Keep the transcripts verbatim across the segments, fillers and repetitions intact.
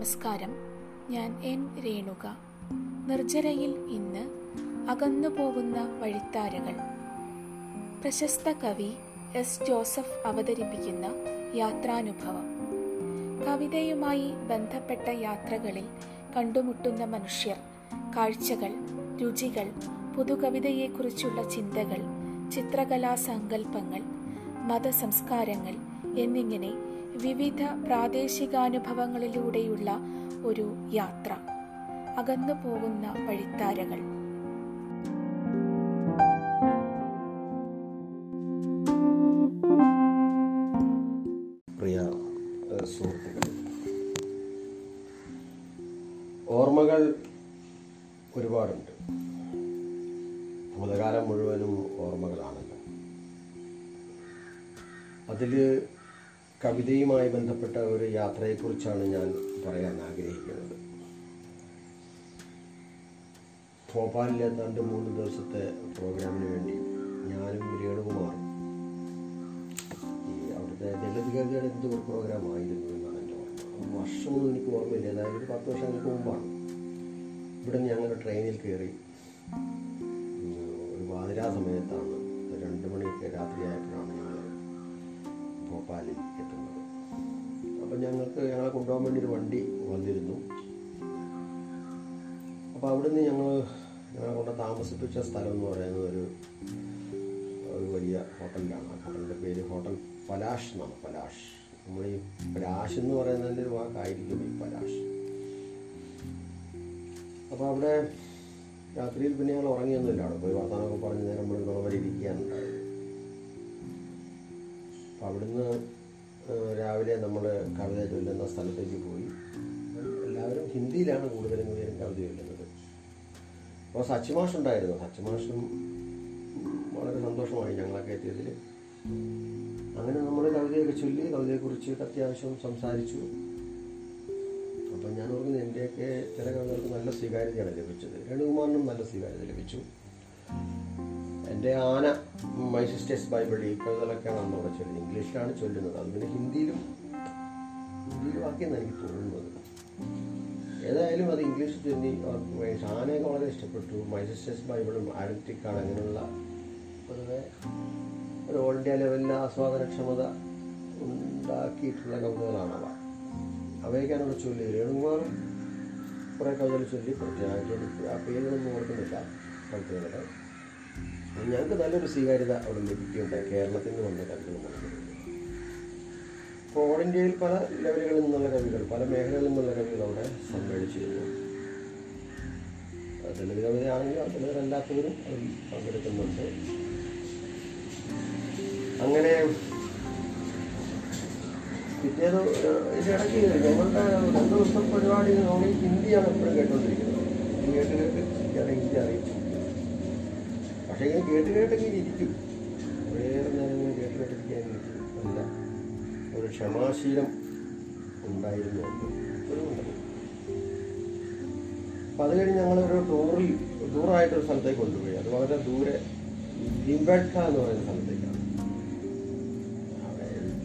നമസ്കാരം. ഞാൻ എൻ രേണുക. നിർജ്ജരയിൽ ഇന്ന് അകന്നുപോകുന്ന വഴിത്താരകൾ. പ്രശസ്ത കവി എസ് ജോസഫ് അവതരിപ്പിക്കുന്ന യാത്രാനുഭവം. കവിതയുമായി ബന്ധപ്പെട്ട യാത്രകളിൽ കണ്ടുമുട്ടുന്ന മനുഷ്യർ, കാഴ്ചകൾ, രുചികൾ, പുതുകവിതയെക്കുറിച്ചുള്ള ചിന്തകൾ, ചിത്രകലാ സങ്കല്പങ്ങൾ, മതസംസ്കാരങ്ങൾ എന്നിങ്ങനെ വിവിധ പ്രാദേശികാനുഭവങ്ങളിലൂടെയുള്ള ഒരു യാത്ര. അകന്നു പോകുന്ന വഴിത്താരകൾ. പ്രിയ സുഹൃത്തുക്കളെ, ഓർമ്മകൾ ഒരുപാടുണ്ട്. ഭൂതകാലം മുഴുവനും ഓർമ്മകളാണല്ലോ. അതിൽ കവിതയുമായി ബന്ധപ്പെട്ട ഒരു യാത്രയെക്കുറിച്ചാണ് ഞാൻ പറയാൻ ആഗ്രഹിക്കുന്നത്. ഭോപ്പാലിലെ രണ്ട് മൂന്ന് ദിവസത്തെ പ്രോഗ്രാമിന് വേണ്ടി ഞാനും രേണുകുമാറും ഈ അവിടുത്തെ ദളിത് കവിതയുടെ എന്തോ ഒരു പ്രോഗ്രാമായിരുന്നു എന്നാണ് എൻ്റെ ഓർമ്മ. വർഷമൊന്നും എനിക്ക് ഓർമ്മയില്ല, അതായത് ഒരു പത്ത് വർഷങ്ങൾക്ക് മുമ്പാണ്. ഇവിടെ ഞങ്ങൾ ട്രെയിനിൽ കയറി ഒരു വാതിരാ സമയത്താണ്, രണ്ട് മണിയൊക്കെ രാത്രിയായപ്പോഴാണ് ഞങ്ങൾ ഭോപ്പാലിൽ എത്തുന്നത്. അപ്പം ഞങ്ങൾക്ക് ഞങ്ങളെ കൊണ്ടുപോകാൻ വേണ്ടി ഒരു വണ്ടി വന്നിരുന്നു. അപ്പോൾ അവിടുന്ന് ഞങ്ങൾ ഞങ്ങളെ കൊണ്ട് താമസിപ്പിച്ച സ്ഥലം എന്ന് പറയുന്നത് ഒരു ഒരു വലിയ ഹോട്ടലിലാണ്. ആ ഹോട്ടലിൻ്റെ പേര് ഹോട്ടൽ പലാഷ് എന്നാണ്. പലാഷ്, നമ്മൾ ഈ പലാഷ് എന്ന് പറയുന്നതിൻ്റെ ഒരു വാക്കായിരിക്കും ഈ പലാഷ്. അപ്പോൾ അവിടെ രാത്രിയിൽ പിന്നെ ഞങ്ങൾ ഉറങ്ങിയൊന്നുമില്ല. അവിടെ പോയി വർത്തമാനമൊക്കെ പറഞ്ഞ് നേരം മുഴുവൻ വരെ ഇരിക്കാനുണ്ടായിരുന്നു. അപ്പം അവിടുന്ന് രാവിലെ നമ്മൾ കവിത ചൊല്ലുന്ന സ്ഥലത്തേക്ക് പോയി. എല്ലാവരും ഹിന്ദിയിലാണ് കൂടുതലും പേരും കവിത ചൊല്ലുന്നത്. അപ്പോൾ സച്ചിമാഷുണ്ടായിരുന്നു. സച്ചിമാഷും വളരെ സന്തോഷമായി ഞങ്ങളൊക്കെ എത്തിയതിൽ. അങ്ങനെ നമ്മൾ കവിതയൊക്കെ ചൊല്ലി, കവിതയെക്കുറിച്ചൊക്കെ അത്യാവശ്യം സംസാരിച്ചു. അപ്പം ഞാൻ ഓർക്കുന്നത് എൻ്റെയൊക്കെ ചില കവിതകൾക്ക് നല്ല സ്വീകാര്യതയാണ് ലഭിച്ചത്. രേണുകുമാറിനും നല്ല സ്വീകാര്യത ലഭിച്ചു. എൻ്റെ ആന, മൈ സിസ്റ്റേഴ്സ് ബൈബിൾ, ഈ കവിതകളൊക്കെയാണ് അന്ന് അവിടെ ചൊല്ലുന്നത്. ഇംഗ്ലീഷിലാണ് ചൊല്ലുന്നത്. അത് പിന്നെ ഹിന്ദിയിലും ഹിന്ദിയിലും ആക്കിയെന്ന് എനിക്ക് തോന്നുന്നത്. ഏതായാലും അത് ഇംഗ്ലീഷിൽ ചൊല്ലി അവർക്ക് ആനയൊക്കെ വളരെ ഇഷ്ടപ്പെട്ടു. മൈ സിസ്റ്റേഴ്സ് ബൈബിളും ആരംറ്റിക്കാണ്. അങ്ങനെയുള്ള പൊതുവെ ഒരു ഓൾ ഇന്ത്യ ലെവലിൽ ആസ്വാദനക്ഷമത ഉണ്ടാക്കിയിട്ടുള്ള കവിതകളാണവ. അവയൊക്കെയാണ് അവിടെ ചൊല്ലി. രേണുകുമാർ കുറേ കവിതകൾ ചൊല്ലി. പ്രത്യേകമായിട്ട് ആ പേരുകളൊന്നും ഓർക്കുന്നില്ല കവിതകളുടെ. ഞങ്ങൾക്ക് നല്ലൊരു സ്വീകാര്യത അവിടെ ലഭിക്കുകയുണ്ടായി, കേരളത്തിൽ നിന്ന് വന്ന കവിതകളുമാണ്. ഇപ്പോൾ ഓൾ ഇന്ത്യയിൽ പല ലെവലുകളിൽ നിന്നുള്ള കവികൾ, പല മേഖലകളിൽ നിന്നുള്ള കവികൾ അവിടെ സമ്മേളിച്ചിരുന്നു. തെലുങ്ക് കവിതയാണെങ്കിൽ തെലുങ്കല്ലാത്തവരും അതിൽ പങ്കെടുക്കുന്നുണ്ട്. അങ്ങനെ പിറ്റേത് ഇതിടയ്ക്ക് ഞങ്ങളുടെ രണ്ട് ദിവസം പരിപാടി നോക്കി ഹിന്ദിയാണ് എപ്പോഴും കേട്ടുകൊണ്ടിരിക്കുന്നത്. കേട്ട് കേട്ട് ഞാൻ ഹിന്ദി അറിയിച്ചു. പക്ഷേ ഇങ്ങനെ കേട്ട് കേട്ടെങ്കിൽ ഇരിക്കും വേറെ നേരം. ഇങ്ങനെ കേട്ട് കേട്ടിരിക്കാൻ എനിക്ക് നല്ല ഒരു ക്ഷമാശീലം ഉണ്ടായിരുന്നു, ഒരു ഉണ്ടായിരുന്നു. അപ്പം അത് കഴിഞ്ഞ് ഞങ്ങളൊരു ടൂറിൽ ടൂറായിട്ടൊരു സ്ഥലത്തേക്ക് കൊണ്ടുപോയി. അത് വളരെ ദൂരെ ദിമ്പഡ്ക എന്ന് പറയുന്ന സ്ഥലത്തേക്കാണ്.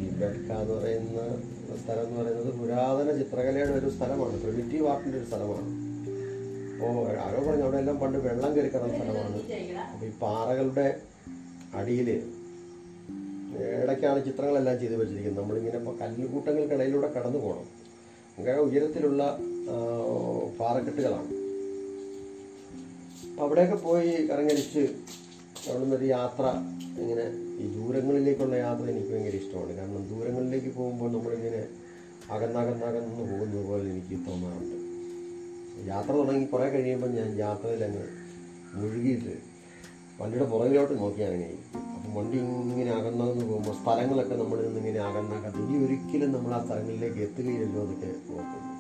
ദിമ്പഡ്ക എന്ന് പറയുന്ന സ്ഥലം എന്ന് പറയുന്നത് പുരാതന ചിത്രകലയുടെ ഒരു സ്ഥലമാണ്, പ്രിമിറ്റീവ് ആർട്ടിൻ്റെ ഒരു സ്ഥലമാണ്. അപ്പോൾ ആരോ പറഞ്ഞു അവിടെ എല്ലാം പണ്ട് വെള്ളം കയറി കിടന്ന സ്ഥലമാണ്. അപ്പോൾ ഈ പാറകളുടെ അടിയിൽ ഇടയ്ക്കാണ് ചിത്രങ്ങളെല്ലാം ചെയ്തു വെച്ചിരിക്കുന്നത്. നമ്മളിങ്ങനെ ഇപ്പോൾ കല്ലുകൂട്ടങ്ങൾക്കിടയിലൂടെ കടന്നു പോകണം. അങ്ങനെ ഉയരത്തിലുള്ള പാറക്കെട്ടുകളാണ്. അപ്പം അവിടെയൊക്കെ പോയി കറങ്ങരിച്ച് അവിടെ നിന്നൊരു യാത്ര. ഇങ്ങനെ ഈ ദൂരങ്ങളിലേക്കുള്ള യാത്ര എനിക്ക് ഭയങ്കര ഇഷ്ടമാണ്. കാരണം ദൂരങ്ങളിലേക്ക് പോകുമ്പോൾ നമ്മളിങ്ങനെ അകന്നകന്നകന്ന് പോകുന്നത് പോലെ എനിക്ക് തോന്നാറുണ്ട്. യാത്ര തുടങ്ങി കുറേ കഴിയുമ്പോൾ ഞാൻ യാത്രയിലങ്ങ് മുഴുകിയിട്ട് വണ്ടിയുടെ പുറകിലോട്ട് നോക്കിയാൽ അങ്ങനെ ഇരിക്കും. അപ്പം വണ്ടി ഇങ്ങനെ അകന്നകന്ന് പോകുമ്പോൾ സ്ഥലങ്ങളൊക്കെ നമ്മളിൽ നിന്നിങ്ങനെ അകന്നകത്ത് ഇനി ഒരിക്കലും നമ്മൾ ആ സ്ഥലങ്ങളിലേക്ക് എത്തുകയില്ലല്ലോ എന്നൊക്കെ നോക്കുന്നു.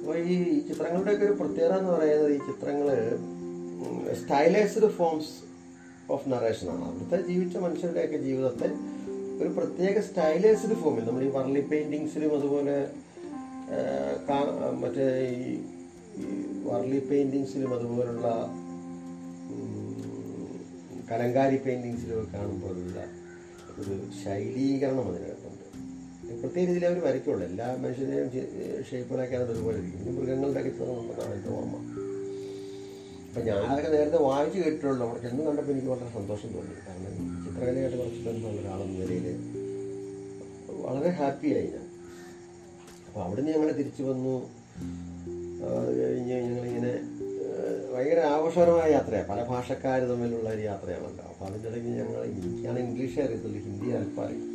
അപ്പോൾ ഈ ചിത്രങ്ങളുടെയൊക്കെ ഒരു പ്രത്യേകത എന്ന് പറയുന്നത് ഈ ചിത്രങ്ങൾ സ്റ്റൈലൈസ്ഡ് ഫോംസ് ഓഫ് നറേഷനാണ്. അവിടുത്തെ ജീവിച്ച മനുഷ്യരുടെയൊക്കെ ജീവിതത്തെ ഒരു പ്രത്യേക സ്റ്റൈലൈസ്ഡ് ഫോമിൽ നമ്മൾ ഈ വർലി പെയിൻറ്റിങ്സിലും അതുപോലെ മറ്റേ ഈ വർലി പെയിൻറ്റിങ്സിലും അതുപോലുള്ള കലങ്കാരി പെയിൻറ്റിങ്സിലും കാണുമ്പോഴുള്ള ഒരു ശൈലീകരണം അതിനകത്തുണ്ട്. പ്രത്യേക രീതിയിൽ അവർ വരയ്ക്കുള്ളൂ. എല്ലാ മനുഷ്യരെയും ഷേപ്പിലൊക്കെ അത് ഒരുപോലെ ഇരിക്കും. ഈ മൃഗങ്ങളുടെയൊക്കെ ചിത്രം നമുക്ക് കാണാൻ ഓർമ്മ. അപ്പം ഞാനതൊക്കെ നേരത്തെ വായിച്ചു കേട്ടിട്ടുള്ളൂ. അവിടെ ചെന്ന് കണ്ടപ്പോൾ എനിക്ക് വളരെ സന്തോഷം തോന്നി. കാരണം ചിത്രകലയായിട്ട് കുറച്ച് ബന്ധമുള്ള ഒരാളെന്ന നിലയിൽ വളരെ ഹാപ്പിയായി ഞാൻ. അപ്പോൾ അവിടെ നിന്ന് ഞങ്ങൾ തിരിച്ചു വന്നു. അത് കഴിഞ്ഞ് ഞങ്ങളിങ്ങനെ ഭയങ്കര ആഘോഷകരമായ യാത്രയാണ്. പല ഭാഷക്കാർ തമ്മിലുള്ള ഒരു യാത്രയാണല്ലോ. അപ്പോൾ അതിൻ്റെ ഇടയ്ക്ക് ഞങ്ങൾ എനിക്കാണ് ഇംഗ്ലീഷേ അറിയത്തുള്ളൂ, ഹിന്ദി അല്പറിയും.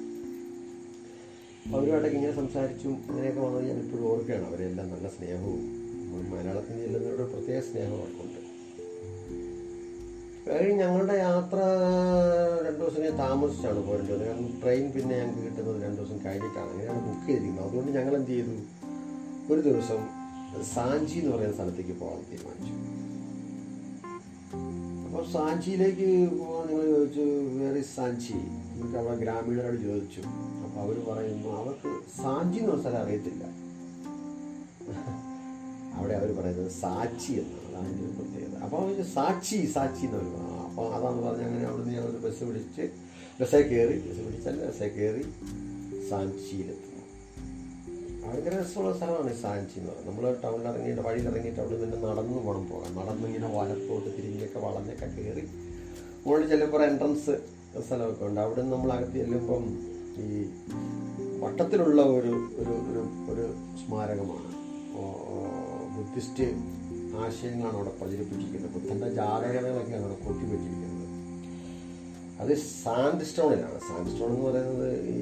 അവരുമായിട്ടൊക്കെ ഇങ്ങനെ സംസാരിച്ചും അങ്ങനെയൊക്കെ വന്നത് ഞാൻ ഇപ്പോഴും ഓർക്കുകയാണ്. അവരെല്ലാം നല്ല സ്നേഹവും മലയാളത്തിൻ്റെ എല്ലാവരുടെ പ്രത്യേക സ്നേഹവും അവർക്കുണ്ട്. കഴിഞ്ഞ് ഞങ്ങളുടെ യാത്ര രണ്ടു ദിവസം ഞാൻ താമസിച്ചാണ് പോരേണ്ടത്. കാരണം ട്രെയിൻ പിന്നെ ഞങ്ങൾക്ക് കിട്ടുന്നത് രണ്ടു ദിവസം കഴിഞ്ഞിട്ടാണ്. അങ്ങനെയാണ് ബുക്ക് ചെയ്തിരിക്കുന്നത്. അതുകൊണ്ട് ഞങ്ങൾ എന്ത് ചെയ്തു, ഒരു ദിവസം സാഞ്ചി എന്ന് പറയുന്ന സ്ഥലത്തേക്ക് പോകാൻ തീരുമാനിച്ചു. അപ്പോൾ സാഞ്ചിയിലേക്ക് പോകാൻ നിങ്ങൾ ചോദിച്ചു, വേർ ഈസ് സാഞ്ചി? നിങ്ങൾക്ക് അവിടെ ഗ്രാമീണരോട് ചോദിച്ചു. അപ്പോൾ അവർ പറയുന്നു അവർക്ക് സാഞ്ചി എന്ന് പറഞ്ഞ സ്ഥലം അറിയത്തില്ല. അവിടെ അവർ പറയുന്നത് സാച്ചി എന്നാണ്. അതിൻ്റെ ഒരു പ്രത്യേകത. അപ്പോൾ അവർ സാച്ചി സാച്ചി എന്ന് അവർ പറഞ്ഞു. അപ്പോൾ അതാണെന്ന് പറഞ്ഞാൽ അങ്ങനെ അവിടെ നിന്ന് ഞങ്ങൾ ബസ് പിടിച്ച് ബസ്സേ കയറി ബസ് പിടിച്ചാൽ ബസ്സേ കയറി സാഞ്ചിയിലെത്തി. ഭയങ്കര രസമുള്ള സ്ഥലമാണ് സാഞ്ചി എന്ന് പറഞ്ഞാൽ. നമ്മൾ ടൗണിൽ ഇറങ്ങിയിട്ട് വഴിയിൽ ഇറങ്ങിയിട്ട് അവിടെ നിന്ന് നടന്ന് വേണം പോകാൻ. നടന്നിങ്ങനെ വലത്തോട്ട് തിരിഞ്ഞൊക്കെ വളഞ്ഞൊക്കെ കയറി മുകളിൽ ചെല്ലുമ്പോൾ എൻട്രൻസ് സ്ഥലമൊക്കെ ഉണ്ട്. അവിടെ നിന്ന് നമ്മൾ അകത്ത് ചെല്ലുമ്പം ഈ വട്ടത്തിലുള്ള ഒരു ഒരു ഒരു സ്മാരകമാണ്. ബുദ്ധിസ്റ്റ് ആശയങ്ങളാണ് അവിടെ പ്രചരിപ്പിച്ചിരിക്കുന്നത്. ബുദ്ധൻ്റെ ജാതകങ്ങളൊക്കെയാണ് അവിടെ കൂട്ടിപ്പറ്റിയിരിക്കുന്നത്. അത് സാൻഡ് സ്റ്റോണിലാണ്. സാൻഡ് സ്റ്റോൺ എന്ന് പറയുന്നത് ഈ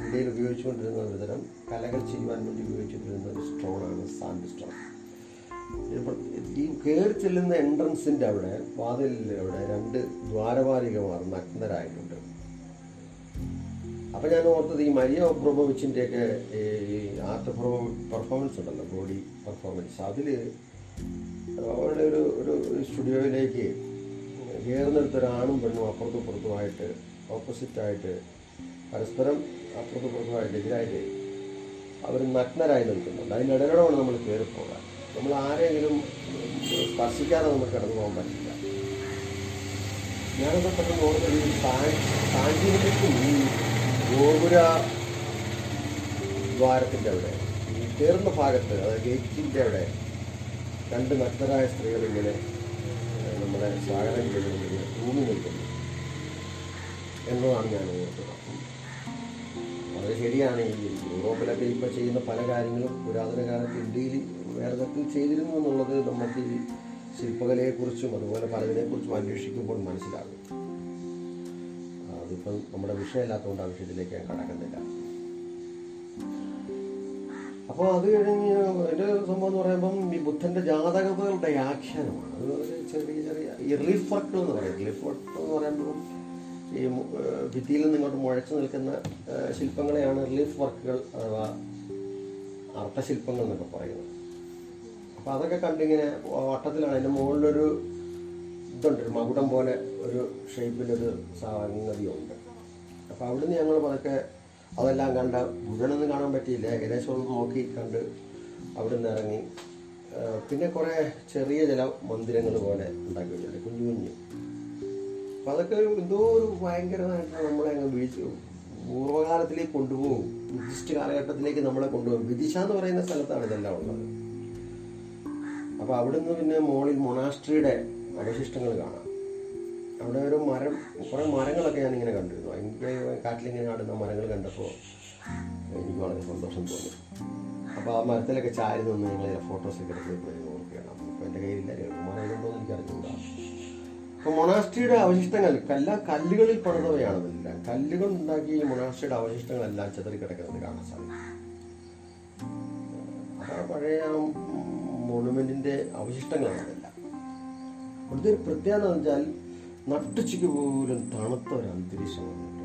ഇന്ത്യയിൽ ഉപയോഗിച്ചുകൊണ്ടിരുന്ന ഒരു തരം കലകൾ ചെയ്യുവാൻ വേണ്ടി ഉപയോഗിച്ചുകൊണ്ടിരുന്ന ഒരു സ്റ്റോണാണ് സാൻഡ് സ്റ്റോൺ. ഈ കയറി ചെല്ലുന്ന എൻട്രൻസിൻ്റെ അവിടെ വാതിലിൽ അവിടെ രണ്ട് ദ്വാരപാലികമാർ നഗ്നരായിട്ടുണ്ട്. അപ്പം ഞാൻ ഓർത്തത് ഈ മരിയ ഒബ്രോമോവിച്ചിൻ്റെയൊക്കെ ഈ ആർട്ട് പെർഫോമൻസ് ഉണ്ടല്ലോ, ബോഡി പെർഫോമൻസ്, അതിൽ അവരുടെ ഒരു ഒരു സ്റ്റുഡിയോയിലേക്ക് കയറുന്നിടത്തൊരാണും പെണ്ണും അപ്പുറത്തും പുറത്തുമായിട്ട് ഓപ്പോസിറ്റായിട്ട് പരസ്പരം അപ്പുറത്തും പുറത്തുമായിട്ട് എതിരായിട്ട് അവർ നഗ്നരായി നിൽക്കുന്നുണ്ട്. അതിൻ്റെ ഇടയിലൂടെയാണ് നമ്മൾ കയറിപ്പോകാൻ. നമ്മൾ ആരെങ്കിലും സ്പർശിക്കാതെ നമുക്ക് കടന്നു പോകാൻ പറ്റില്ല. ഞാനൊക്കെ പെട്ടെന്ന് ഓർമ്മ സാഞ്ചിയിലേക്കും ഈ ഗോപുര ദ്വാരത്തിൻ്റെ അവിടെ ഈ കയറുന്ന ഭാഗത്ത്, അതായത് ഗേറ്റിൻ്റെ അവിടെ രണ്ട് നഗ്നരായ സ്ത്രീകളിങ്ങനെ നമ്മുടെ സ്വാഗതം ചെയ്തിങ്ങനെ തൂങ്ങി നിൽക്കുന്നു എന്നതാണ് ഞാൻ ഓർക്കുന്നത്. വളരെ ശരിയാണ്. ഈ യൂറോപ്പിലൊക്കെ ഇപ്പോൾ ചെയ്യുന്ന പല കാര്യങ്ങളും പുരാതന കാലത്ത് ഇന്ത്യയിൽ വേറെ തരത്തിൽ ചെയ്തിരുന്നു എന്നുള്ളത് നമുക്ക് ഈ ശില്പകലയെക്കുറിച്ചും അതുപോലെ പലതിനെക്കുറിച്ചും അന്വേഷിക്കുമ്പോൾ മനസ്സിലാകും. അതിപ്പം നമ്മുടെ വിഷയമില്ലാത്തതുകൊണ്ട് ആ വിഷയത്തിലേക്ക് ഞാൻ കടക്കുന്നില്ല. അപ്പോൾ അത് കഴിഞ്ഞ് എൻ്റെ സംഭവം എന്ന് പറയുമ്പം ഈ ബുദ്ധൻ്റെ ജാതകതകളുടെ ആഖ്യാനമാണ്. അത് ചെറിയ ചെറിയ ഈ റിലീഫ് വർക്കുകൾ എന്ന് പറയും. റിലീഫ് വർക്ക് എന്ന് പറയുമ്പം ഈ ഭിത്തിയിൽ നിന്ന് ഇങ്ങോട്ട് മുഴച്ചു നിൽക്കുന്ന ശില്പങ്ങളെയാണ് റിലീഫ് വർക്കുകൾ അഥവാ അർത്ഥശില്പങ്ങൾ എന്നൊക്കെ പറയുന്നത്. അപ്പോൾ അതൊക്കെ കണ്ടിങ്ങനെ വട്ടത്തിലാണ്. അതിൻ്റെ മുകളിലൊരു ഇതുണ്ട്, ഒരു മകുടം പോലെ ഒരു ഷേപ്പിലൊരു സംഗതിയുണ്ട്. അപ്പോൾ അവിടുന്ന് ഞങ്ങൾ പതൊക്കെ അതെല്ലാം കണ്ട മുഴുവനൊന്നും കാണാൻ പറ്റിയില്ല. ഏകദേശം ഒന്ന് നോക്കി കണ്ട് അവിടുന്ന് ഇറങ്ങി. പിന്നെ കുറേ ചെറിയ ചില മന്ദിരങ്ങൾ പോലെ ഉണ്ടാക്കി വെച്ചിട്ടുണ്ട്, കുഞ്ഞു കുഞ്ഞു. അപ്പം അതൊക്കെ ഒരു എന്തോ ഒരു ഭയങ്കരമായിട്ട് നമ്മളെ അങ്ങ് വിളിച്ചു പൂർവ്വകാലത്തിലേക്ക് കൊണ്ടുപോകും, ബുദ്ധിസ്റ്റ് കാലഘട്ടത്തിലേക്ക് നമ്മളെ കൊണ്ടുപോകും. വിദിശ എന്ന് പറയുന്ന സ്ഥലത്താണ് ഇതെല്ലാം ഉള്ളത്. അപ്പോൾ അവിടുന്ന് പിന്നെ മോളിൽ മൊണാസ്ട്രിയുടെ അവശിഷ്ടങ്ങൾ കാണാം. അവിടെ ഒരു മരം, കുറേ മരങ്ങളൊക്കെ ഞാനിങ്ങനെ കണ്ടിരുന്നു. എനിക്ക് കാട്ടിലിങ്ങനെ കാണുന്ന മരങ്ങൾ കണ്ടപ്പോൾ എനിക്ക് വളരെ സന്തോഷം തോന്നി. അപ്പോൾ ആ മരത്തിലൊക്കെ ചാരി നിന്ന് ഞങ്ങൾ ഫോട്ടോസൊക്കെ എടുത്ത് ഓർക്കുകയാണ്. അപ്പോൾ എൻ്റെ കയ്യിലില്ല മരങ്ങളുണ്ടോ എന്ന് എനിക്കറിഞ്ഞുകൂടാ. അപ്പോൾ മൊണാസ്ട്രിയുടെ അവശിഷ്ടങ്ങൾ എല്ലാം കല്ലുകളിൽ പണിതവയാണെന്നില്ല. കല്ലുകൾ ഉണ്ടാക്കി ഈ മൊണാസ്ട്രിയുടെ അവശിഷ്ടങ്ങളെല്ലാം ചെതറി കിടക്കുന്നത് കാണാൻ സാധിക്കും. അപ്പോൾ പഴയ ആ മോണുമെൻറ്റിൻ്റെ അവശിഷ്ടങ്ങളാണതല്ല. അവിടുത്തെ ഒരു പ്രത്യേകത എന്ന് വെച്ചാൽ നട്ടുച്ചയ്ക്ക് പോലും തണുത്ത ഒരു അന്തരീക്ഷം വന്നിട്ട്.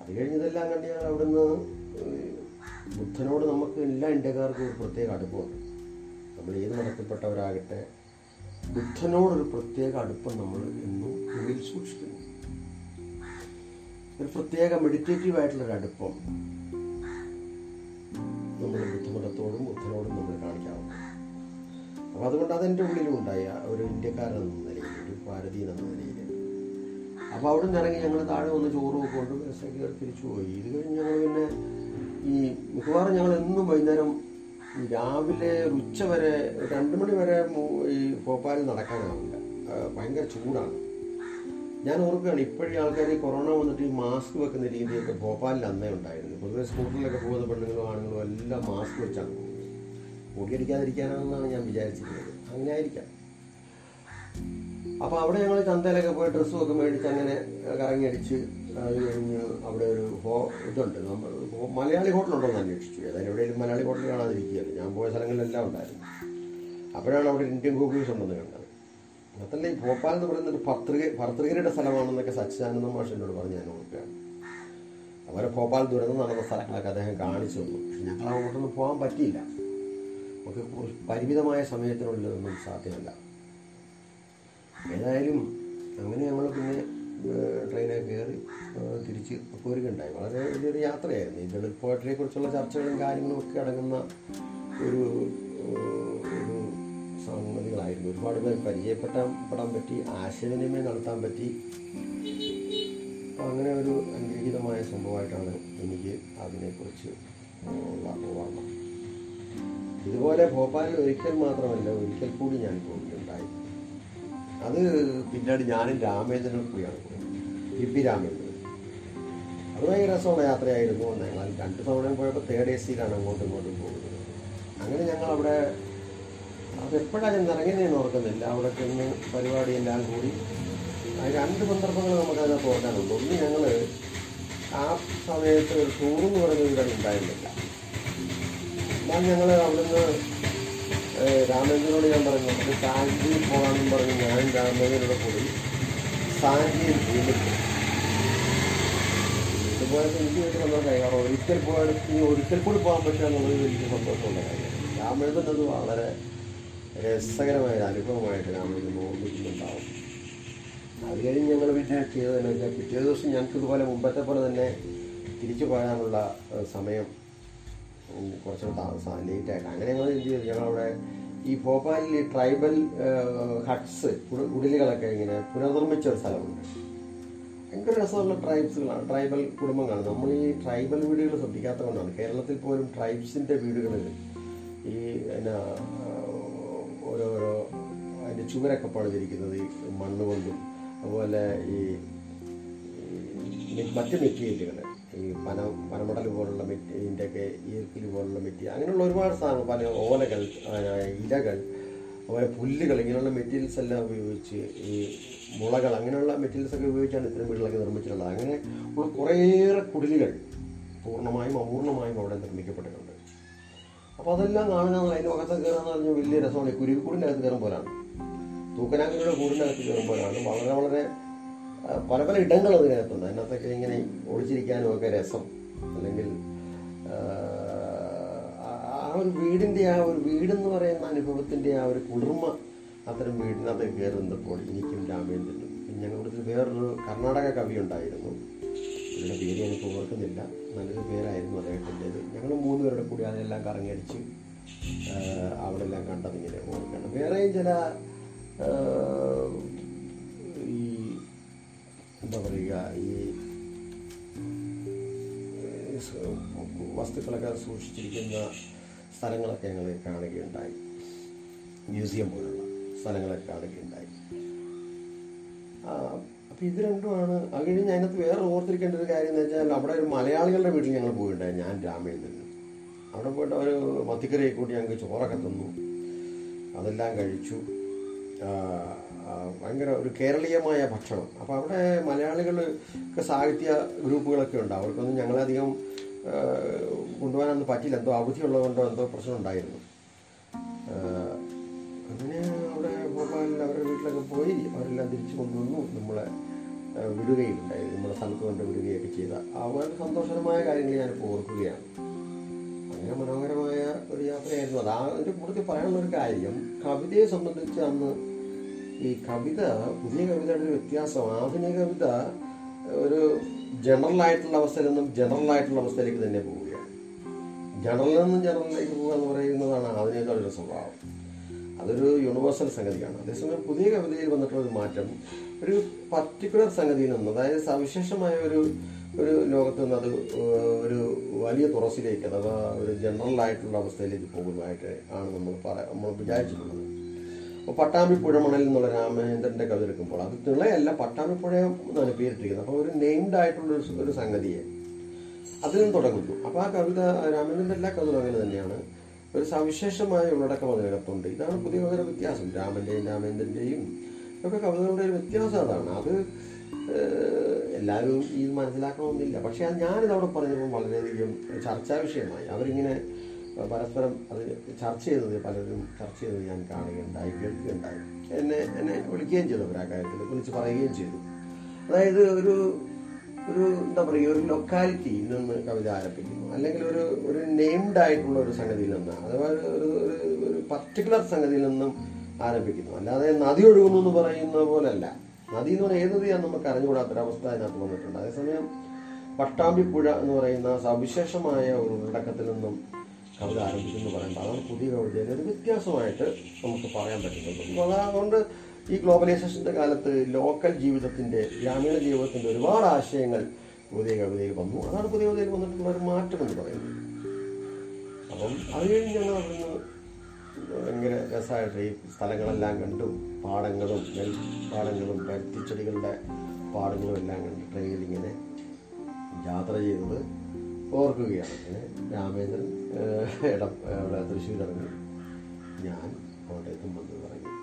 അത് കഴിഞ്ഞതെല്ലാം കണ്ട് ഞാൻ അവിടുന്ന് ബുദ്ധനോട് നമുക്ക് എല്ലാ ഇന്ത്യക്കാർക്കും ഒരു പ്രത്യേക അടുപ്പമുണ്ട്. നമ്മൾ ഏത് മതത്തിൽപ്പെട്ടവരാകട്ടെ ബുദ്ധനോടൊരു പ്രത്യേക അടുപ്പം നമ്മൾ എന്നും ഉള്ളിൽ സൂക്ഷിക്കുന്നു. ഒരു പ്രത്യേക മെഡിറ്റേറ്റീവായിട്ടുള്ളൊരു അടുപ്പം നമ്മൾ ബുദ്ധമതത്തോടും ബുദ്ധനോടും നമ്മൾ കാണിക്കാറുണ്ട്. അപ്പോൾ അതുകൊണ്ട് അതെൻ്റെ ഉള്ളിലും ഉണ്ടായ ഒരു ഇന്ത്യക്കാരൻ എന്ന നിലയിൽ, ഒരു ഭാരതീയൻ എന്ന നിലയിൽ അപ്പോൾ അവിടെ നിന്ന് ഇറങ്ങി ഞങ്ങൾ താഴെ വന്ന് ചോറും ഒക്കെ കൊണ്ട് ബസ്സൊക്കെ കയറി തിരിച്ചു പോയി. ഇത് കഴിഞ്ഞ് ഞങ്ങൾ പിന്നെ ഈ മിക്കവാറും ഞങ്ങൾ എന്നും വൈകുന്നേരം രാവിലെ ഒരു ഉച്ച വരെ രണ്ട് മണി വരെ ഈ ഭോപ്പാലിൽ നടക്കാനാവില്ല, ഭയങ്കര ചൂടാണ്. ഞാൻ ഓർക്കുകയാണ് ഇപ്പോഴും ആൾക്കാർ ഈ കൊറോണ വന്നിട്ട് ഈ മാസ്ക് വെക്കുന്ന രീതിയൊക്കെ ഭോപ്പാലിൽ അന്നേ ഉണ്ടായിരുന്നു. പൊതുവെ സ്കൂട്ടറിലൊക്കെ പോകുന്ന പെണ്ണുങ്ങളും ആണുങ്ങളും എല്ലാം മാസ്ക് വെച്ചാണ്, പൊടിയടിക്കാതിരിക്കാനാണെന്നാണ് ഞാൻ വിചാരിച്ചിരുന്നത്, അങ്ങനെ ആയിരിക്കാം. അപ്പോൾ അവിടെ ഞങ്ങൾ ചന്തയിലൊക്കെ പോയി ഡ്രസ്സും ഒക്കെ മേടിച്ച് അങ്ങനെ കറങ്ങിയടിച്ച് അത് കഴിഞ്ഞ് അവിടെ ഒരു ഹോ ഇതുണ്ട്, നമ്മൾ മലയാളി ഹോട്ടലുണ്ടോ എന്ന് അന്വേഷിച്ചു. ഏതായാലും എവിടെയെങ്കിലും മലയാളി ഹോട്ടൽ കാണാതിരിക്കുകയല്ല, ഞാൻ പോയ സ്ഥലങ്ങളിലെല്ലാം ഉണ്ടായിരുന്നു. അപ്പോഴാണ് അവിടെ ഇന്ത്യൻ കോഫീസ് ഉണ്ടെന്ന് കണ്ടത്. അതല്ല, ഈ ഭോപ്പാൽ എന്ന് പറയുന്ന ഒരു ഭർത്തൃക ഭർത്തൃകരുടെ സ്ഥലമാണെന്നൊക്കെ സച്ചിദാനന്ദ മാഷ് എന്നോട് പറഞ്ഞ് ഞാൻ ഓർക്കുകയാണ്. അവരെ ഭോപ്പാൽ ദുരന്തം നടന്ന സ്ഥലങ്ങളൊക്കെ അദ്ദേഹം കാണിച്ചു തന്നു. പക്ഷെ ഞങ്ങൾ അങ്ങോട്ടൊന്നും പോകാൻ പറ്റിയില്ല, നമുക്ക് പരിമിതമായ സമയത്തിനുള്ളിൽ ഒന്നും സാധ്യമല്ല. ഏതായാലും അങ്ങനെ ഞങ്ങൾ പിന്നെ ട്രെയിനിൽ കയറി തിരിച്ച് പോരുകയുണ്ടായി. വളരെ വലിയൊരു യാത്രയായിരുന്നു. ഈ ദളിത് പോയട്രിയെക്കുറിച്ചുള്ള ചർച്ചകളും കാര്യങ്ങളും ഒക്കെ അടങ്ങുന്ന ഒരു ഒരു സംഗതികളായിരുന്നു. ഒരുപാട് പേർ പരിചയപ്പെടാൻ പറ്റി, ആശയവിനിമയം നടത്താൻ പറ്റി. അപ്പോൾ അങ്ങനെ ഒരു അനുഗ്രഹീതമായ സംഭവമായിട്ടാണ് എനിക്ക് അതിനെക്കുറിച്ച് ഉള്ള ഓർമ്മ. ഇതുപോലെ ഭോപ്പാലിൽ ഒരിക്കൽ മാത്രമല്ല ഒരിക്കൽ കൂടി ഞാൻ പോയിട്ടുണ്ടായി. അത് പിന്നീട് ഞാനും രാമേന്ദ്രനും കൂടിയാണ് പോയത്, കെ പി രാമേന്ദ്രൻ. അത് ഭയങ്കര രസമുള്ള യാത്രയായിരുന്നു. ഞങ്ങൾ രണ്ട് തവണ പോയപ്പോൾ തേർഡ് എ സിയിലാണ് അങ്ങോട്ടും ഇങ്ങോട്ടും പോകുന്നത്. അങ്ങനെ ഞങ്ങൾ അവിടെ അതെപ്പോഴാണ് ഞാൻ ഇറങ്ങിയതെന്ന് ഓർക്കുന്നില്ല. അവിടെ ചെന്ന് പരിപാടിയെല്ലാം കൂടി രണ്ട് സന്ദർഭങ്ങൾ നമുക്ക് അതിനകത്ത് ഓർക്കാനുണ്ട്. ഒന്ന്, ഞങ്ങൾ ആ സമയത്ത് ഒരു ടൂറെന്ന് പറയുന്നത് ഇവിടെ ഉണ്ടായിരുന്നില്ല. എന്നാൽ ഞങ്ങൾ അവിടുന്ന് രാമേന്ദ്രനോട് ഞാൻ പറഞ്ഞു നമുക്ക് സാഞ്ചിയിൽ പോകാമെന്നും പറഞ്ഞു. ഞാൻ രാമേന്ദ്രനോട് കൂടി സാഞ്ചിയിൽ വീട്ടിൽ ഇതുപോലെ എനിക്ക് വലിയ സന്തോഷമായി. കാരണം ഒരിക്കൽ പോയാൽ ഇനി ഒരിക്കൽ കൂടി പോകാൻ പറ്റുക എന്നുള്ളത് എനിക്ക് സന്തോഷമുള്ള കാര്യമാണ്. രാമേന്ദ്രനത് വളരെ രസകരമായ അനുഭവമായിട്ട് രാമേന്ദ്രൻ ഓർമ്മിച്ചിട്ടുണ്ടാവും. അത് കഴിഞ്ഞ് ഞങ്ങൾ പിന്നെ ചെയ്തതെന്ന് വെച്ചാൽ പിറ്റേ ദിവസം ഞങ്ങൾക്ക് ഇതുപോലെ മുമ്പത്തെ പോലെ തന്നെ തിരിച്ചു പോകാനുള്ള സമയം കുറച്ചുകൂടെ താമസം ലേറ്റായിട്ട് അങ്ങനെ ഞങ്ങൾ എന്ത് ചെയ്തു, ഞങ്ങളവിടെ ഈ ഭോപ്പാലിൽ ഈ ട്രൈബൽ ഹട്ട്സ് കുടിലുകളൊക്കെ ഇങ്ങനെ പുനർനിർമ്മിച്ച ഒരു സ്ഥലമുണ്ട്. ഭയങ്കര രസമുള്ള ട്രൈബ്സുകളാണ്, ട്രൈബൽ കുടുംബങ്ങളാണ്. നമ്മൾ ഈ ട്രൈബൽ വീടുകൾ ശ്രദ്ധിക്കാത്ത കൊണ്ടാണ് കേരളത്തിൽ പോലും ട്രൈബ്സിൻ്റെ വീടുകളിൽ ഈ എന്നാ ഓരോരോ അതിൻ്റെ ചുവരൊക്കെ പണിതിരിക്കുന്നത് ഈ മണ്ണ് കൊണ്ടും അതുപോലെ ഈ മറ്റ് മെറ്റീരിയലുകൾ ഈ പന പനമടൽ പോലുള്ള മെറ്റി ഇതിൻ്റെയൊക്കെ ഈർക്കിൽ പോലുള്ള മെറ്റി അങ്ങനെയുള്ള ഒരുപാട് സാധനങ്ങൾ, പല ഓലകൾ, ഇലകൾ, അതുപോലെ പുല്ലുകൾ, ഇങ്ങനെയുള്ള മെറ്റീരിയൽസ് എല്ലാം ഉപയോഗിച്ച് ഈ മുളകൾ അങ്ങനെയുള്ള മെറ്റീരിയൽസൊക്കെ ഉപയോഗിച്ചാണ് ഇത്തരം വീടുകളൊക്കെ നിർമ്മിച്ചിട്ടുള്ളത്. അങ്ങനെ ഉള്ള കുറേയേറെ കുടിലുകൾ പൂർണ്ണമായും അപൂർണ്ണമായും അവിടെ നിർമ്മിക്കപ്പെട്ടിട്ടുണ്ട്. അപ്പോൾ അതെല്ലാം കാണുകയാണല്ലോ. അതിൻ്റെ അകത്ത് കയറാന്ന് പറഞ്ഞാൽ വലിയ രസമാണ്. ഈ കുരുവിക്കൂടിൻ്റെ അകത്ത് കയറുമ്പോഴാണ്, തൂക്കനാങ്കുരുടെ കൂടിൻ്റെ അകത്ത് കയറുമ്പോഴാണ് വളരെ വളരെ പല പല ഇടങ്ങൾ അതിനകത്തുണ്ട്. അതിനകത്തൊക്കെ ഇങ്ങനെ ഒളിച്ചിരിക്കാനും ഒക്കെ രസം, അല്ലെങ്കിൽ ആ ഒരു വീടിൻ്റെ ആ ഒരു വീടെന്ന് പറയുന്ന അനുഭവത്തിൻ്റെ ആ ഒരു കുളിർമ അത്തരം വീടിനകത്ത് കയറുന്നപ്പോൾ എനിക്കും രാമേന്ദ്രനും. ഞങ്ങൾ ഇവിടുത്തെ വേറൊരു കർണാടക കവി ഉണ്ടായിരുന്നു, അവരുടെ പേര് എനിക്ക് ഓർക്കുന്നില്ല, നല്ലൊരു പേരായിരുന്നു അദ്ദേഹത്തിൻ്റേത്. ഞങ്ങൾ മൂന്ന് പേരുടെ കൂടി അതിനെല്ലാം കറങ്ങിയടിച്ച് അവിടെ എല്ലാം കണ്ടതിങ്ങനെ ഓർക്കണം. വേറെയും ചില ഈ എന്താ പറയുക ഈ വസ്തുക്കളൊക്കെ സൂക്ഷിച്ചിരിക്കുന്ന സ്ഥലങ്ങളൊക്കെ ഞങ്ങൾ കാണുകയുണ്ടായി, മ്യൂസിയം പോലുള്ള സ്ഥലങ്ങളൊക്കെ കാണുകയുണ്ടായി. അപ്പോൾ ഇത് രണ്ടുമാണ്. അത് കഴിഞ്ഞ് അതിനകത്ത് വേറെ ഓർത്തിരിക്കേണ്ട ഒരു കാര്യം എന്ന് വെച്ചാൽ അവിടെ ഒരു മലയാളികളുടെ വീട്ടിൽ ഞങ്ങൾ പോയിട്ടുണ്ടായി, ഞാൻ രാമേന്ദ്രന്. അവിടെ പോയിട്ട് അവർ മത്തിക്കറിയെ കൂട്ടി ഞങ്ങൾക്ക് ചോറൊക്കെ തന്നു, അതെല്ലാം കഴിച്ചു. ഭയങ്കര ഒരു കേരളീയമായ ഭക്ഷണം. അപ്പോൾ അവിടെ മലയാളികൾക്ക് സാഹിത്യ ഗ്രൂപ്പുകളൊക്കെ ഉണ്ട്, അവർക്കൊന്നും ഞങ്ങളധികം കൊണ്ടുപോകാനൊന്നും പറ്റിയില്ല, എന്തോ അവധിയുള്ളതുകൊണ്ടോ എന്തോ പ്രശ്നം ഉണ്ടായിരുന്നു. അങ്ങനെ അവിടെ ഭോപ്പാലിൽ അവരുടെ വീട്ടിലൊക്കെ പോയി അവരെല്ലാം തിരിച്ചു കൊണ്ടുവന്നു നമ്മളെ വിടുകയും ഉണ്ടായി, നമ്മുടെ സ്ഥലത്ത് കൊണ്ട് വിടുകയൊക്കെ ചെയ്ത അവരുടെ സന്തോഷകരമായ കാര്യങ്ങൾ ഞാനിപ്പോൾ ഓർക്കുകയാണ്. അങ്ങനെ മനോഹരമായ ഒരു യാത്രയായിരുന്നു അത്. ആ അതിൻ്റെ കൂടുതൽ പറയാനുള്ളൊരു കാര്യം, കവിതയെ സംബന്ധിച്ച് അന്ന് ഈ കവിത, പുതിയ കവിതയുടെ ഒരു വ്യത്യാസം, ആധുനിക കവിത ഒരു ജനറലായിട്ടുള്ള അവസ്ഥയിൽ നിന്നും ജനറലായിട്ടുള്ള അവസ്ഥയിലേക്ക് തന്നെ പോവുകയാണ്. ജനറലിൽ നിന്നും ജനറലിലേക്ക് പോകുക എന്ന് പറയുന്നതാണ് ആധുനികതയുടെ സ്വഭാവം. അതൊരു യൂണിവേഴ്സൽ സംഗതിയാണ്. അതേസമയം പുതിയ കവിതയിൽ വന്നിട്ടുള്ളൊരു മാറ്റം ഒരു പർട്ടിക്കുലർ സംഗതിയിൽ നിന്ന്, അതായത് സവിശേഷമായ ഒരു ഒരു ലോകത്ത് നിന്ന് അത് ഒരു വലിയ തുറസിലേക്ക് അഥവാ ഒരു ജനറൽ ആയിട്ടുള്ള അവസ്ഥയിലേക്ക് പോകുന്നതായിട്ട് ആണ് നമ്മൾ പറയാം നമ്മൾ വിചാരിച്ചിട്ടുള്ളത്. അപ്പോൾ പട്ടാമ്പി പുഴമണൽ എന്നുള്ള രാമചന്ദ്രൻ്റെ കവിത എടുക്കുമ്പോൾ അത് തിളയല്ല പട്ടാമ്പിപ്പുഴ എന്നാണ് പേരിട്ടിരിക്കുന്നത്. അപ്പോൾ ഒരു നെയിംഡ് ആയിട്ടുള്ള ഒരു സംഗതിയെ അതിൽ നിന്ന് തുടങ്ങുന്നു. അപ്പോൾ ആ കവിത രാമചന്ദ്രൻ്റെ എല്ലാ കവിതകളും അങ്ങനെ തന്നെയാണ്, ഒരു സവിശേഷമായ ഉള്ളടക്കം അതിനകത്തുണ്ട്. ഇതാണ് പുതിയ കവിതയുടെ വ്യത്യാസം. രാമൻ്റെയും രാമേന്ദ്രൻ്റെയും ഒക്കെ കവിതകളുടെ ഒരു വ്യത്യാസം അതാണ്. അത് എല്ലാവരും ഇത് മനസ്സിലാക്കണമെന്നില്ല. പക്ഷേ അത് ഞാനിതവിടെ പറഞ്ഞപ്പോൾ വളരെയധികം ചർച്ചാ വിഷയമായി. അവരിങ്ങനെ പരസ്പരം അത് ചർച്ച ചെയ്തത് പലരും ചർച്ച ചെയ്തത് ഞാൻ കാണുകയുണ്ടായി, കേൾക്കുകയുണ്ടായി. എന്നെ എന്നെ വിളിക്കുകയും ചെയ്തു, അവർ ആ കാര്യത്തിൽ വിളിച്ച് പറയുകയും ചെയ്തു. അതായത് ഒരു ഒരു എന്താ പറയുക, ഒരു ലൊക്കാലിറ്റിയിൽ നിന്ന് കവിത ആരംഭിക്കുന്നു, അല്ലെങ്കിൽ ഒരു ഒരു നെയിംഡ് ആയിട്ടുള്ള ഒരു സംഗതിയിൽ നിന്ന് അഥവാ ഒരു ഒരു പർട്ടിക്കുലർ സംഗതിയിൽ നിന്നും ആരംഭിക്കുന്നു. അല്ലാതെ നദി ഒഴുകുന്നു എന്ന് പറയുന്ന പോലെയല്ല. നദി എന്ന് പറഞ്ഞാൽ ഏത് നദിയാണെന്ന് നമുക്ക് അറിഞ്ഞുകൂടാത്തൊരവസ്ഥ അതിനകത്ത് വന്നിട്ടുണ്ട്. അതേസമയം പട്ടാമ്പിപ്പുഴ എന്ന് പറയുന്ന സവിശേഷമായ ഒരു ഉള്ളടക്കത്തിൽ നിന്നും കവിത ആരംഭിക്കുന്നു പറയുമ്പോൾ അതാണ് പുതിയ കവിതയിൽ ഒരു വ്യത്യാസമായിട്ട് നമുക്ക് പറയാൻ പറ്റുന്നത്. അപ്പോൾ അതുകൊണ്ട് ഈ ഗ്ലോബലൈസേഷൻ്റെ കാലത്ത് ലോക്കൽ ജീവിതത്തിൻ്റെ, ഗ്രാമീണ ജീവിതത്തിൻ്റെ ഒരുപാട് ആശയങ്ങൾ പുതിയ കവിതയിൽ വന്നു. അതാണ് പുതിയ കവിതയിൽ വന്നിട്ടുള്ള ഒരു മാറ്റം എന്ന് പറയുന്നത്. അപ്പം അത് കഴിഞ്ഞ് ഞങ്ങൾ അവിടുന്ന് ഭയങ്കര രസമായിട്ട് ഈ സ്ഥലങ്ങളെല്ലാം കണ്ടും പാടങ്ങളും നെൽ പാടങ്ങളും പരുത്തിച്ചെടികളുടെ പാടങ്ങളും എല്ലാം കണ്ട് ട്രെയിനിൽ ഇങ്ങനെ യാത്ര ചെയ്തത് ഓർക്കുകയാണ്. അങ്ങനെ രാമേന്ദ്രൻ ഇടം അവിടെ തൃശ്ശൂരിറങ്ങി, ഞാൻ കോട്ടയത്തും വന്ന് ഇറങ്ങി.